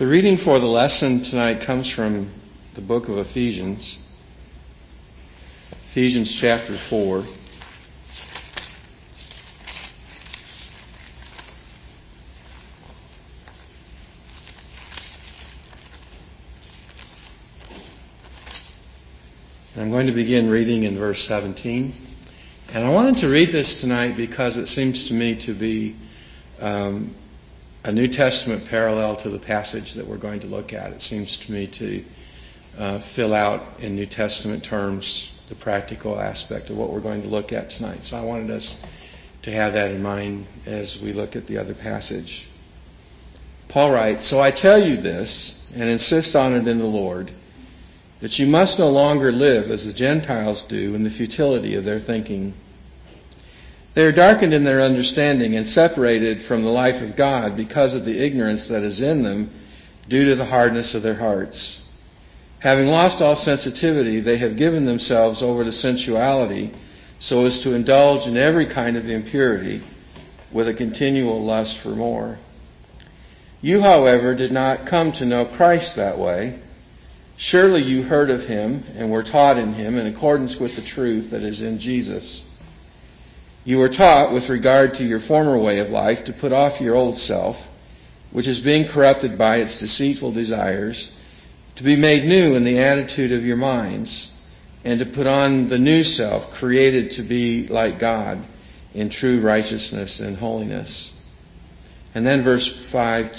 The reading for the lesson tonight comes from the book of Ephesians, Ephesians chapter 4. I'm going to begin reading in verse 17. And I wanted to read this tonight because it seems to me to be a New Testament parallel to the passage that we're going to look at. It seems to me to fill out in New Testament terms the practical aspect of what we're going to look at tonight. So I wanted us to have that in mind as we look at the other passage. Paul writes, "So I tell you this, and insist on it in the Lord, that you must no longer live as the Gentiles do in the futility of their thinking. They are darkened in their understanding and separated from the life of God because of the ignorance that is in them due to the hardness of their hearts. Having lost all sensitivity, they have given themselves over to sensuality so as to indulge in every kind of impurity with a continual lust for more. You, however, did not come to know Christ that way. Surely you heard of him and were taught in him in accordance with the truth that is in Jesus. You were taught with regard to your former way of life to put off your old self, which is being corrupted by its deceitful desires, to be made new in the attitude of your minds, and to put on the new self created to be like God in true righteousness and holiness." And then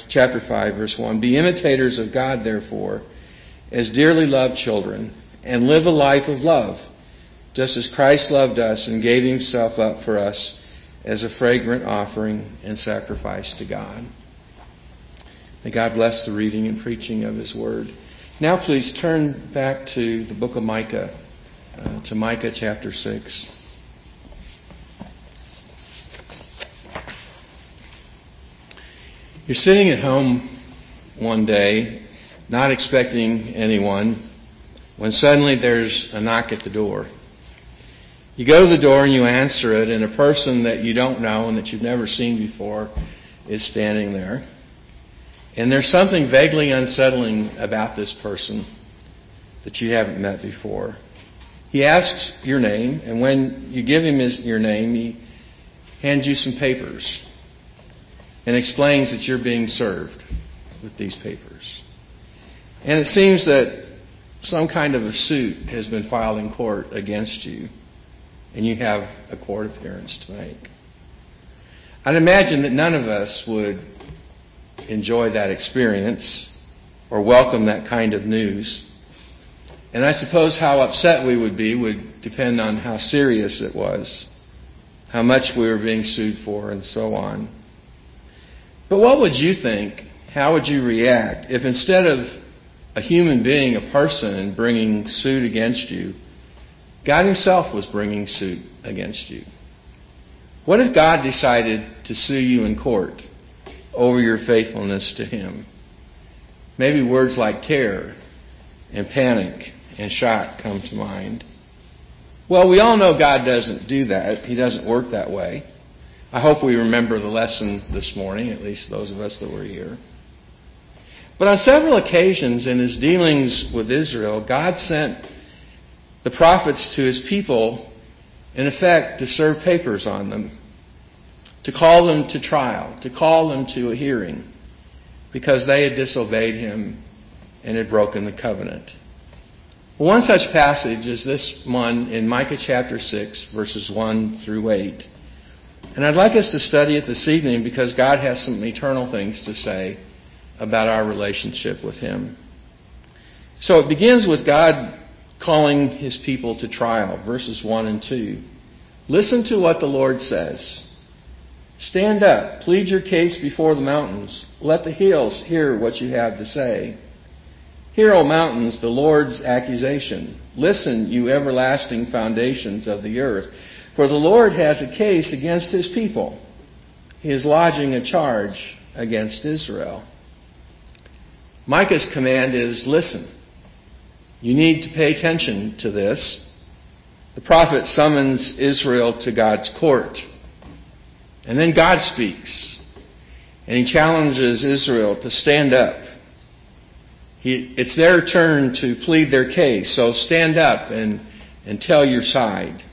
chapter 5, verse 1, "Be imitators of God, therefore, as dearly loved children, and live a life of love, just as Christ loved us and gave himself up for us as a fragrant offering and sacrifice to God." May God bless the reading and preaching of his word. Now please turn back to the book of Micah, to Micah chapter 6. You're sitting at home one day, not expecting anyone, when suddenly there's a knock at the door. You go to the door and you answer it, and a person that you don't know and that you've never seen before is standing there. And there's something vaguely unsettling about this person that you haven't met before. He asks your name, and when you give him your name, he hands you some papers and explains that you're being served with these papers. And it seems that some kind of a suit has been filed in court against you, and you have a court appearance to make. I'd imagine that none of us would enjoy that experience or welcome that kind of news. And I suppose how upset we would be would depend on how serious it was, how much we were being sued for, and so on. But what would you think? How would you react if instead of a human being, a person, bringing suit against you, God himself was bringing suit against you? What if God decided to sue you in court over your faithfulness to him? Maybe words like terror and panic and shock come to mind. Well, we all know God doesn't do that. He doesn't work that way. I hope we remember the lesson this morning, at least those of us that were here. But on several occasions in his dealings with Israel, God sent the prophets to his people, in effect, to serve papers on them, to call them to trial, to call them to a hearing, because they had disobeyed him and had broken the covenant. Well, one such passage is this one in Micah chapter 6, verses 1 through 8. And I'd like us to study it this evening because God has some eternal things to say about our relationship with him. So it begins with God calling his people to trial, verses 1 and 2. "Listen to what the Lord says. Stand up, plead your case before the mountains. Let the hills hear what you have to say. Hear, O mountains, the Lord's accusation. Listen, you everlasting foundations of the earth. For the Lord has a case against his people. He is lodging a charge against Israel." Micah's command is, listen. You need to pay attention to this. The prophet summons Israel to God's court. And then God speaks. And he challenges Israel to stand up It's their turn to plead their case. So stand up and tell your side.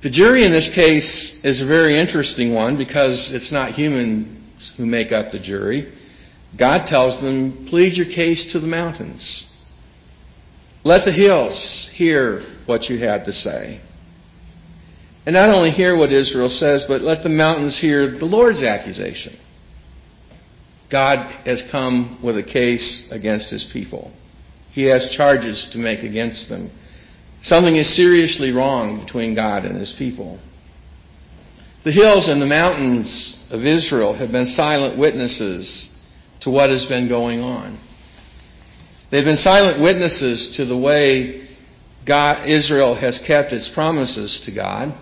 The jury in this case is a very interesting one because it's not humans who make up the jury. God tells them, plead your case to the mountains. Let the hills hear what you have to say. And not only hear what Israel says, but let the mountains hear the Lord's accusation. God has come with a case against his people. He has charges to make against them. Something is seriously wrong between God and his people. The hills and the mountains of Israel have been silent witnesses to what has been going on. They've been silent witnesses to the way Israel has kept its promises to God.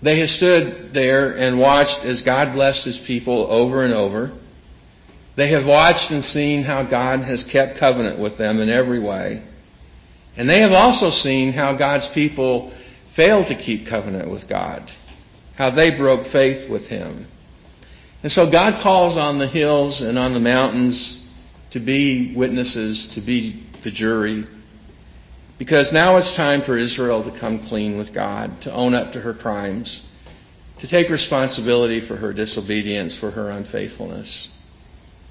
They have stood there and watched as God blessed his people over and over. They have watched and seen how God has kept covenant with them in every way. And they have also seen how God's people failed to keep covenant with God, how they broke faith with him. And so God calls on the hills and on the mountains to be witnesses, to be the jury, because now it's time for Israel to come clean with God, to own up to her crimes, to take responsibility for her disobedience, for her unfaithfulness.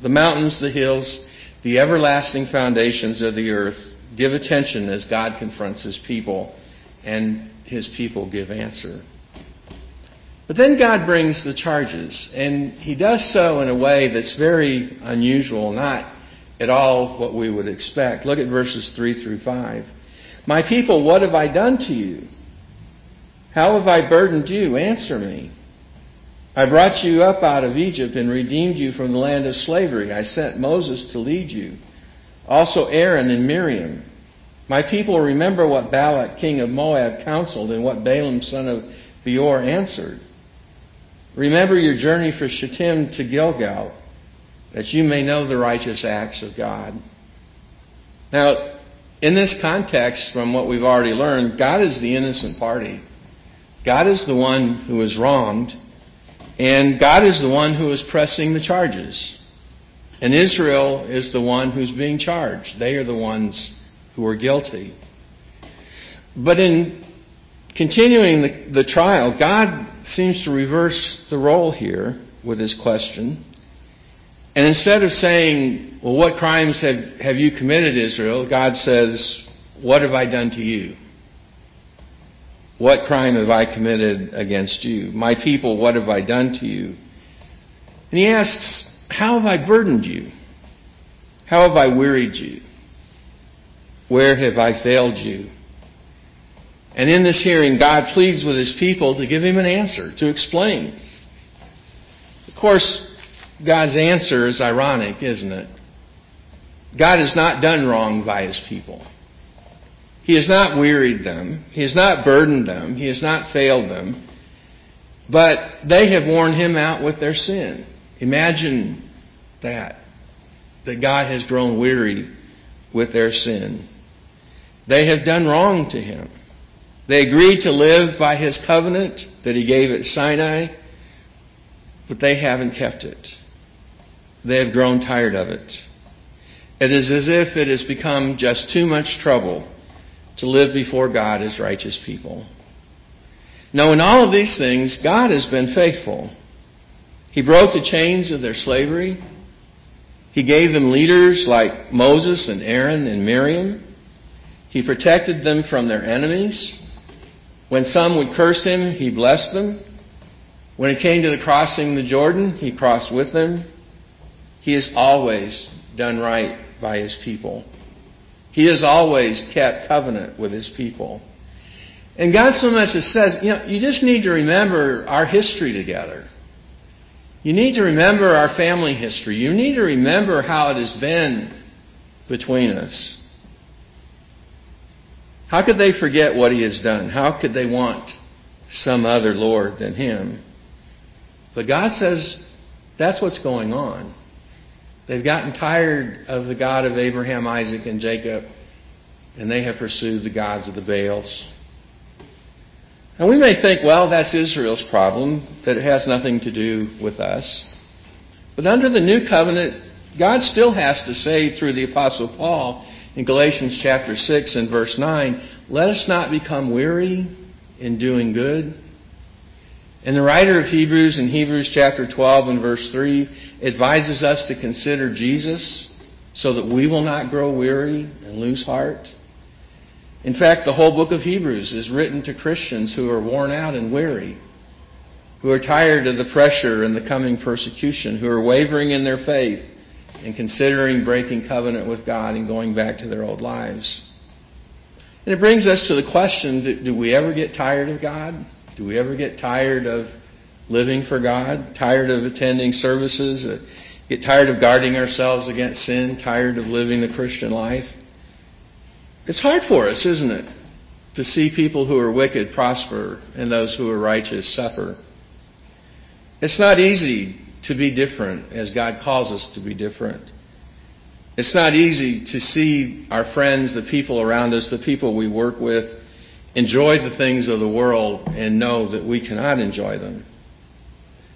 The mountains, the hills, the everlasting foundations of the earth give attention as God confronts his people, and his people give answer. But then God brings the charges, and he does so in a way that's very unusual, not at all what we would expect. Look at verses 3 through 5. My people, what have I done to you? How have I burdened you? Answer me. I brought you up out of Egypt and redeemed you from the land of slavery. I sent Moses to lead you, also Aaron and Miriam. My people, remember what Balak, king of Moab, counseled and what Balaam, son of Beor, answered. Remember your journey from Shittim to Gilgal, that you may know the righteous acts of God. Now, in this context, from what we've already learned, God is the innocent party. God is the one who is wronged, and God is the one who is pressing the charges. And Israel is the one who's being charged. They are the ones who are guilty. But in continuing the trial, God seems to reverse the role here with his question. And instead of saying, well, what crimes have you committed, Israel? God says, what have I done to you? What crime have I committed against you? My people, what have I done to you? And he asks, how have I burdened you? How have I wearied you? Where have I failed you? And in this hearing, God pleads with his people to give him an answer, to explain. Of course, God's answer is ironic, isn't it? God is not done wrong by his people. He has not wearied them. He has not burdened them. He has not failed them. But they have worn him out with their sin. Imagine that God has grown weary with their sin. They have done wrong to him. They agreed to live by his covenant that he gave at Sinai, but they haven't kept it. They have grown tired of it. It is as if it has become just too much trouble to live before God as righteous people. Now, in all of these things, God has been faithful. He broke the chains of their slavery. He gave them leaders like Moses and Aaron and Miriam. He protected them from their enemies. When some would curse him, he blessed them. When it came to the crossing of the Jordan, he crossed with them. He has always done right by his people. He has always kept covenant with his people. And God so much as says, you just need to remember our history together. You need to remember our family history. You need to remember how it has been between us. How could they forget what he has done? How could they want some other Lord than him? But God says, that's what's going on. They've gotten tired of the God of Abraham, Isaac, and Jacob, and they have pursued the gods of the Baals. And we may think, well, that's Israel's problem, that it has nothing to do with us. But under the new covenant, God still has to say through the Apostle Paul in Galatians chapter 6 and verse 9, let us not become weary in doing good. And the writer of Hebrews in Hebrews chapter 12 and verse 3 advises us to consider Jesus so that we will not grow weary and lose heart. In fact, the whole book of Hebrews is written to Christians who are worn out and weary, who are tired of the pressure and the coming persecution, who are wavering in their faith and considering breaking covenant with God and going back to their old lives. And it brings us to the question, do we ever get tired of God? Do we ever get tired of living for God? Tired of attending services? Get tired of guarding ourselves against sin? Tired of living the Christian life? It's hard for us, isn't it, to see people who are wicked prosper and those who are righteous suffer. It's not easy to be different as God calls us to be different. It's not easy to see our friends, the people around us, the people we work with, enjoy the things of the world and know that we cannot enjoy them.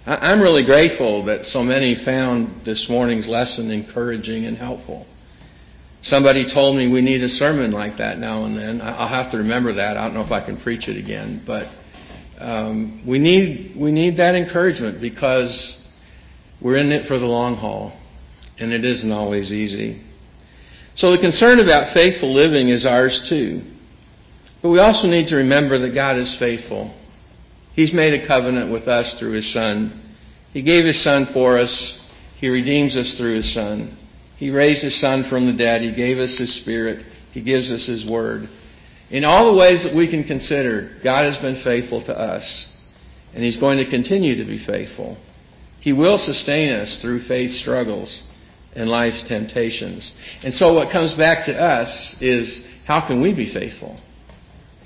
I'm really grateful that so many found this morning's lesson encouraging and helpful. Somebody told me we need a sermon like that now and then. I'll have to remember that. I don't know if I can preach it again, but we need that encouragement because we're in it for the long haul, and it isn't always easy. So the concern about faithful living is ours too. But we also need to remember that God is faithful. He's made a covenant with us through His Son. He gave His Son for us. He redeems us through His Son. He raised His Son from the dead. He gave us His Spirit. He gives us His Word. In all the ways that we can consider, God has been faithful to us, and He's going to continue to be faithful. He will sustain us through faith struggles and life's temptations. And so what comes back to us is, how can we be faithful?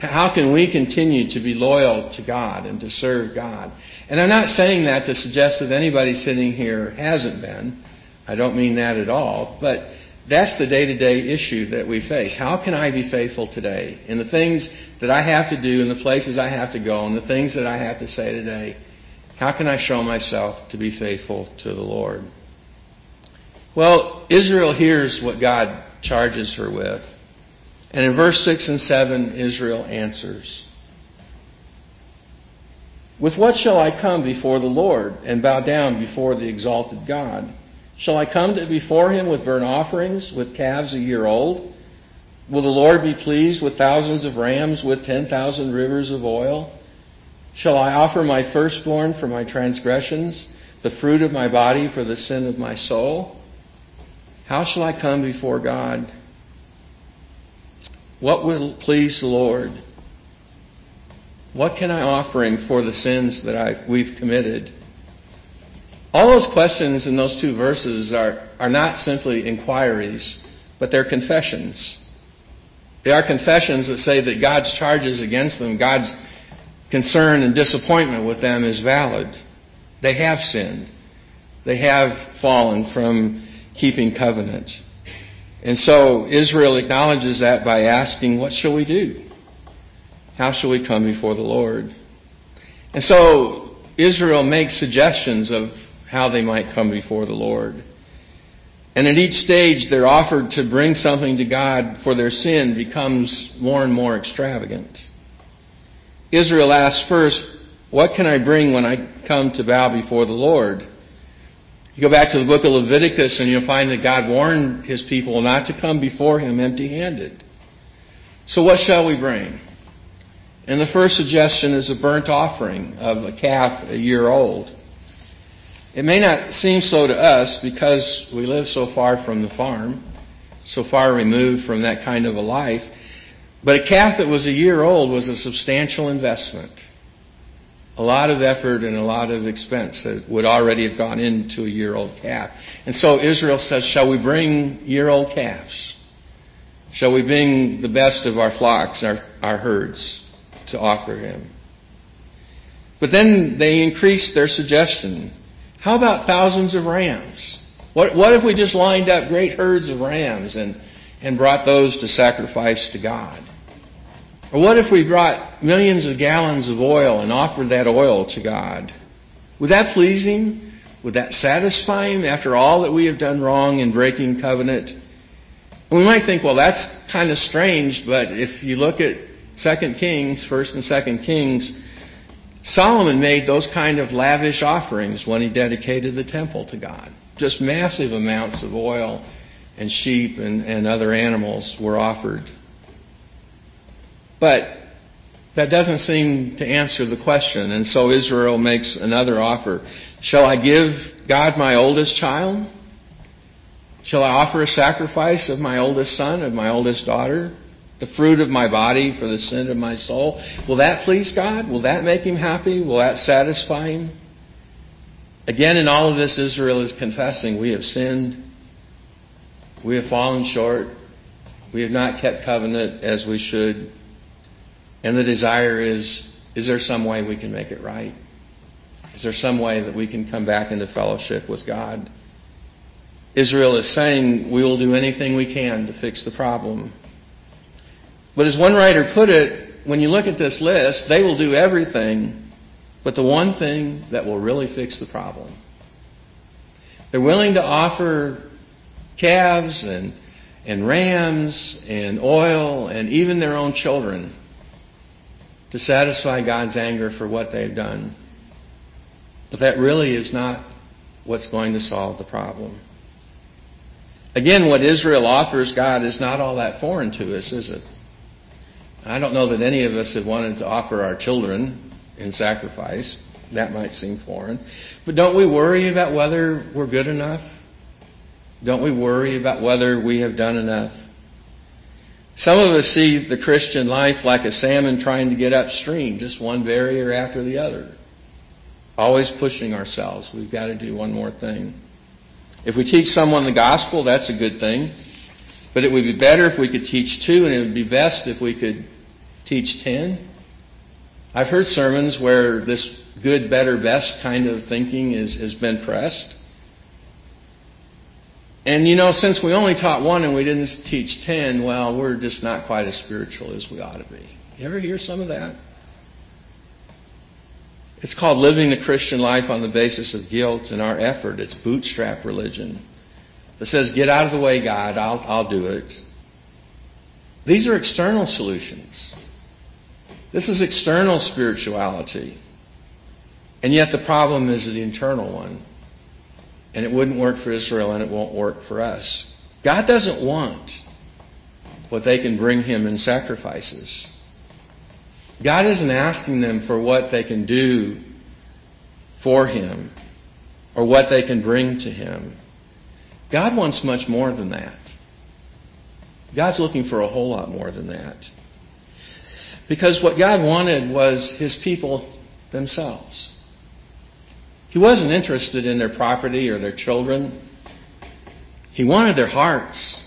How can we continue to be loyal to God and to serve God? And I'm not saying that to suggest that anybody sitting here hasn't been. I don't mean that at all. But that's the day-to-day issue that we face. How can I be faithful today in the things that I have to do, in the places I have to go, and the things that I have to say today? How can I show myself to be faithful to the Lord? Well, Israel hears what God charges her with. And in verse 6 and 7, Israel answers. With what shall I come before the Lord and bow down before the exalted God? Shall I come before Him with burnt offerings, with calves a year old? Will the Lord be pleased with thousands of rams, with 10,000 rivers of oil? Shall I offer my firstborn for my transgressions, the fruit of my body for the sin of my soul? How shall I come before God? What will please the Lord? What can I offer Him for the sins that we've committed? All those questions in those two verses are not simply inquiries, but they're confessions. They are confessions that say that God's charges against them, God's concern and disappointment with them is valid. They have sinned. They have fallen from keeping covenant. And so Israel acknowledges that by asking, what shall we do? How shall we come before the Lord? And so Israel makes suggestions of how they might come before the Lord. And at each stage, they're offered to bring something to God for their sin becomes more and more extravagant. Israel asks first, what can I bring when I come to bow before the Lord? You go back to the book of Leviticus and you'll find that God warned His people not to come before Him empty-handed. So what shall we bring? And the first suggestion is a burnt offering of a calf a year old. It may not seem so to us because we live so far from the farm, so far removed from that kind of a life. But a calf that was a year old was a substantial investment. A lot of effort and a lot of expense that would already have gone into a year-old calf. And so Israel says, shall we bring year-old calves? Shall we bring the best of our flocks, our herds, to offer Him? But then they increased their suggestion. How about thousands of rams? What if we just lined up great herds of rams and brought those to sacrifice to God? Or what if we brought millions of gallons of oil and offered that oil to God? Would that please Him? Would that satisfy him after all that we have done wrong in breaking covenant? And we might think, well, that's kind of strange, but if you look at Second Kings, First and Second Kings, Solomon made those kind of lavish offerings when he dedicated the temple to God. Just massive amounts of oil and sheep and other animals were offered. But that doesn't seem to answer the question. And so Israel makes another offer. Shall I give God my oldest child? Shall I offer a sacrifice of my oldest son, of my oldest daughter? The fruit of my body for the sin of my soul? Will that please God? Will that make him happy? Will that satisfy him? Again, in all of this, Israel is confessing, we have sinned. We have fallen short. We have not kept covenant as we should. And the desire is there some way we can make it right? Is there some way that we can come back into fellowship with God? Israel is saying, we will do anything we can to fix the problem. But as one writer put it, when you look at this list, they will do everything, but the one thing that will really fix the problem. They're willing to offer calves and rams and oil and even their own children to satisfy God's anger for what they've done. But that really is not what's going to solve the problem. Again, what Israel offers God is not all that foreign to us, is it? I don't know that any of us have wanted to offer our children in sacrifice. That might seem foreign. But don't we worry about whether we're good enough? Don't we worry about whether we have done enough? Some of us see the Christian life like a salmon trying to get upstream, just one barrier after the other. Always pushing ourselves. We've got to do one more thing. If we teach someone the gospel, that's a good thing. But it would be better if we could teach two, and it would be best if we could teach 10. I've heard sermons where this good, better, best kind of thinking has been pressed. And you know, since we only taught one and we didn't teach 10, well, we're just not quite as spiritual as we ought to be. You ever hear some of that? It's called living the Christian life on the basis of guilt and our effort. It's bootstrap religion. It says, get out of the way, God, I'll do it. These are external solutions. This is external spirituality. And yet the problem is an internal one. And it wouldn't work for Israel, and it won't work for us. God doesn't want what they can bring him in sacrifices. God isn't asking them for what they can do for him or what they can bring to him. God wants much more than that. God's looking for a whole lot more than that. Because what God wanted was his people themselves. He wasn't interested in their property or their children. He wanted their hearts.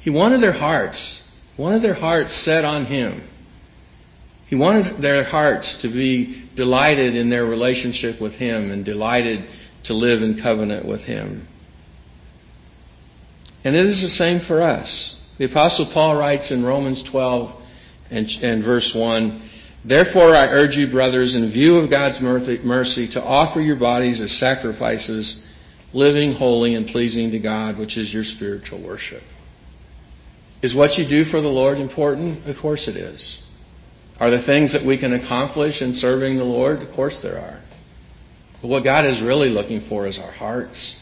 He wanted their hearts. He wanted their hearts set on him. He wanted their hearts to be delighted in their relationship with him and delighted to live in covenant with him. And it is the same for us. The Apostle Paul writes in Romans 12 and verse 1, therefore, I urge you, brothers, in view of God's mercy, to offer your bodies as sacrifices, living, holy, and pleasing to God, which is your spiritual worship. Is what you do for the Lord important? Of course it is. Are there things that we can accomplish in serving the Lord? Of course there are. But what God is really looking for is our hearts,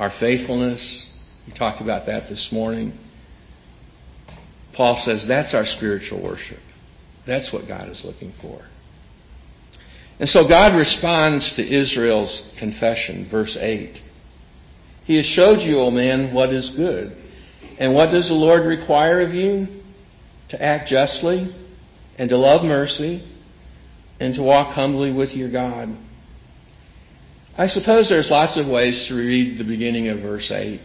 our faithfulness. We talked about that this morning. Paul says that's our spiritual worship. That's what God is looking for. And so God responds to Israel's confession, verse 8. He has showed you, O man, what is good. And what does the Lord require of you? To act justly and to love mercy and to walk humbly with your God. I suppose there's lots of ways to read the beginning of verse 8.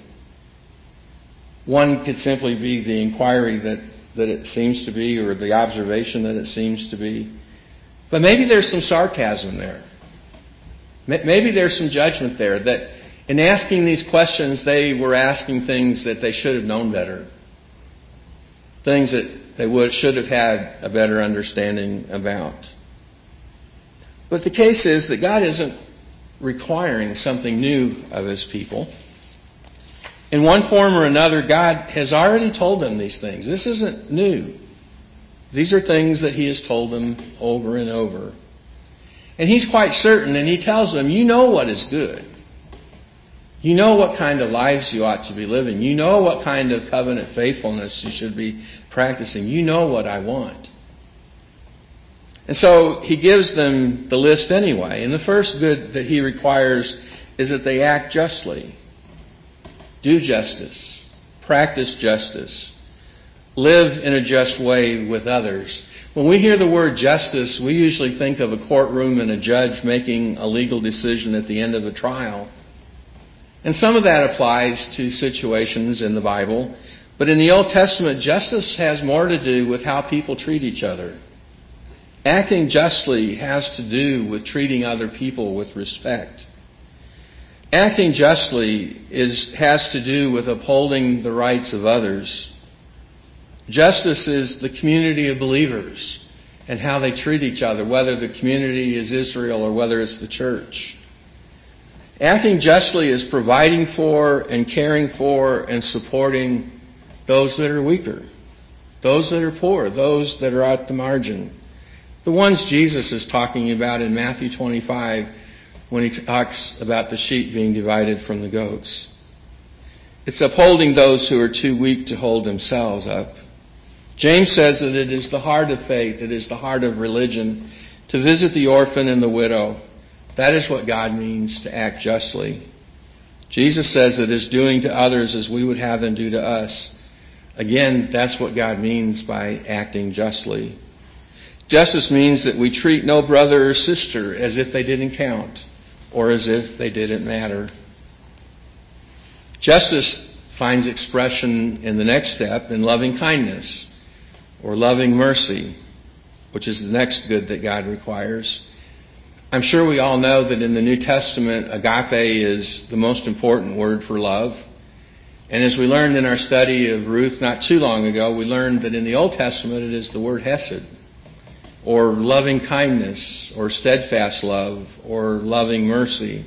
One could simply be the inquiry that it seems to be, or the observation that it seems to be. But maybe there's some sarcasm there. Maybe there's some judgment there, that in asking these questions, they were asking things that they should have known better. Things that they should have had a better understanding about. But the case is that God isn't requiring something new of his people. In one form or another, God has already told them these things. This isn't new. These are things that he has told them over and over. And he's quite certain, and he tells them, you know what is good. You know what kind of lives you ought to be living. You know what kind of covenant faithfulness you should be practicing. You know what I want. And so he gives them the list anyway. And the first good that he requires is that they act justly. Do justice. Practice justice. Live in a just way with others. When we hear the word justice, we usually think of a courtroom and a judge making a legal decision at the end of a trial. And some of that applies to situations in the Bible. But in the Old Testament, justice has more to do with how people treat each other. Acting justly has to do with treating other people with respect. Acting justly has to do with upholding the rights of others. Justice is the community of believers and how they treat each other, whether the community is Israel or whether it's the church. Acting justly is providing for and caring for and supporting those that are weaker, those that are poor, those that are at the margin. The ones Jesus is talking about in Matthew 25 when he talks about the sheep being divided from the goats. It's upholding those who are too weak to hold themselves up. James says that it is the heart of faith, it is the heart of religion, to visit the orphan and the widow. That is what God means to act justly. Jesus says it is doing to others as we would have them do to us. Again, that's what God means by acting justly. Justice means that we treat no brother or sister as if they didn't count or as if they didn't matter. Justice finds expression in the next step in loving kindness or loving mercy, which is the next good that God requires. I'm sure we all know that in the New Testament, agape is the most important word for love. And as we learned in our study of Ruth not too long ago, we learned that in the Old Testament it is the word hesed, or loving kindness, or steadfast love, or loving mercy.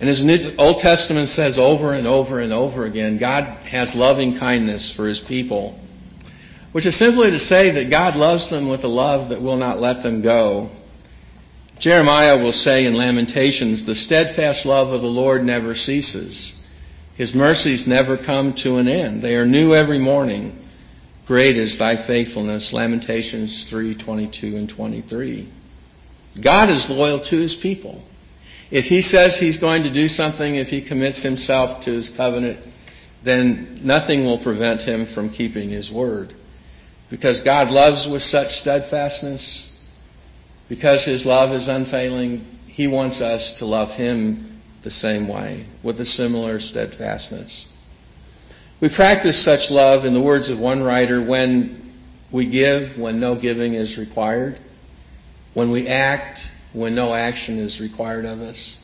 And as the Old Testament says over and over and over again, God has loving kindness for his people, which is simply to say that God loves them with a love that will not let them go. Jeremiah will say in Lamentations, the steadfast love of the Lord never ceases. His mercies never come to an end. They are new every morning. Great is thy faithfulness, Lamentations 3:22 and 23. God is loyal to his people. If he says he's going to do something, if he commits himself to his covenant, then nothing will prevent him from keeping his word. Because God loves with such steadfastness, because his love is unfailing, he wants us to love him the same way, with a similar steadfastness. We practice such love, in the words of one writer, when we give, when no giving is required. When we act, when no action is required of us.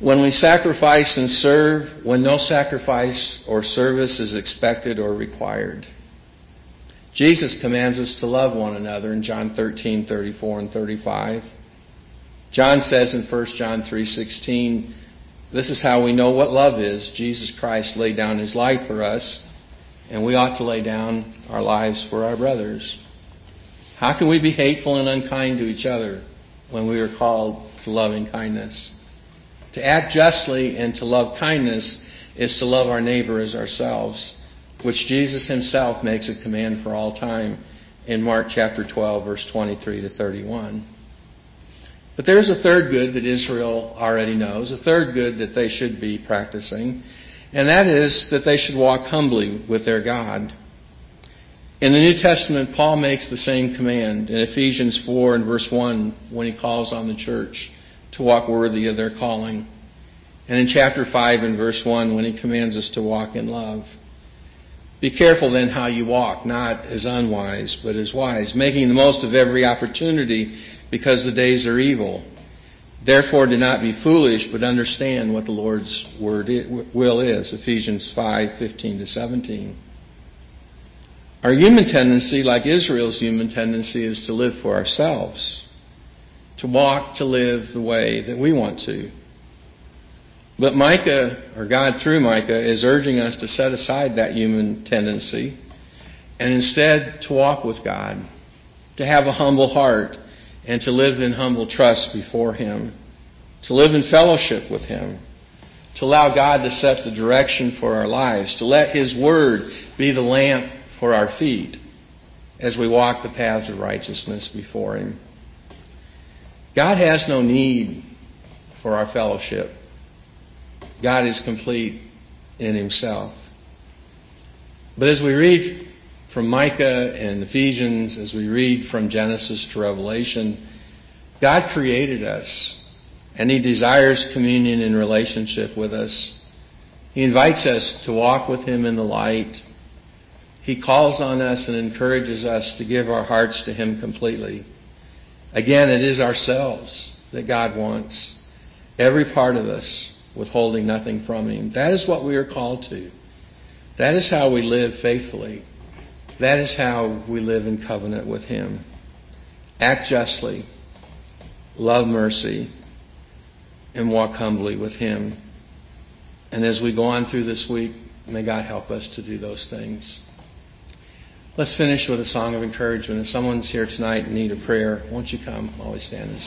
When we sacrifice and serve, when no sacrifice or service is expected or required. Jesus commands us to love one another in John 13:34 and 35. John says in 1 John 3:16, this is how we know what love is. Jesus Christ laid down his life for us, and we ought to lay down our lives for our brothers. How can we be hateful and unkind to each other when we are called to loving kindness? To act justly and to love kindness is to love our neighbor as ourselves, which Jesus himself makes a command for all time in Mark chapter 12, verse 23 to 31. But there's a third good that Israel already knows, a third good that they should be practicing, and that is that they should walk humbly with their God. In the New Testament, Paul makes the same command in Ephesians 4 and verse 1 when he calls on the church to walk worthy of their calling, and in chapter 5 and verse 1 when he commands us to walk in love. Be careful then how you walk, not as unwise, but as wise, making the most of every opportunity, because the days are evil. Therefore do not be foolish, but understand what the Lord's will is. Ephesians 5:15 to 17. Our human tendency, like Israel's human tendency, is to live for ourselves. to walk, to live the way that we want to. But Micah, or God through Micah, is urging us to set aside that human tendency and instead to walk with God, to have a humble heart, and to live in humble trust before Him, to live in fellowship with Him, to allow God to set the direction for our lives, to let His Word be the lamp for our feet as we walk the paths of righteousness before Him. God has no need for our fellowship. God is complete in Himself. But as we read from Micah and Ephesians, as we read from Genesis to Revelation, God created us, and He desires communion and relationship with us. He invites us to walk with Him in the light. He calls on us and encourages us to give our hearts to Him completely. Again, it is ourselves that God wants, every part of us, withholding nothing from Him. That is what we are called to. That is how we live faithfully. That is how we live in covenant with Him. Act justly, love mercy, and walk humbly with Him. And as we go on through this week, may God help us to do those things. Let's finish with a song of encouragement. If someone's here tonight in need of prayer, won't you come? Always stand and sing.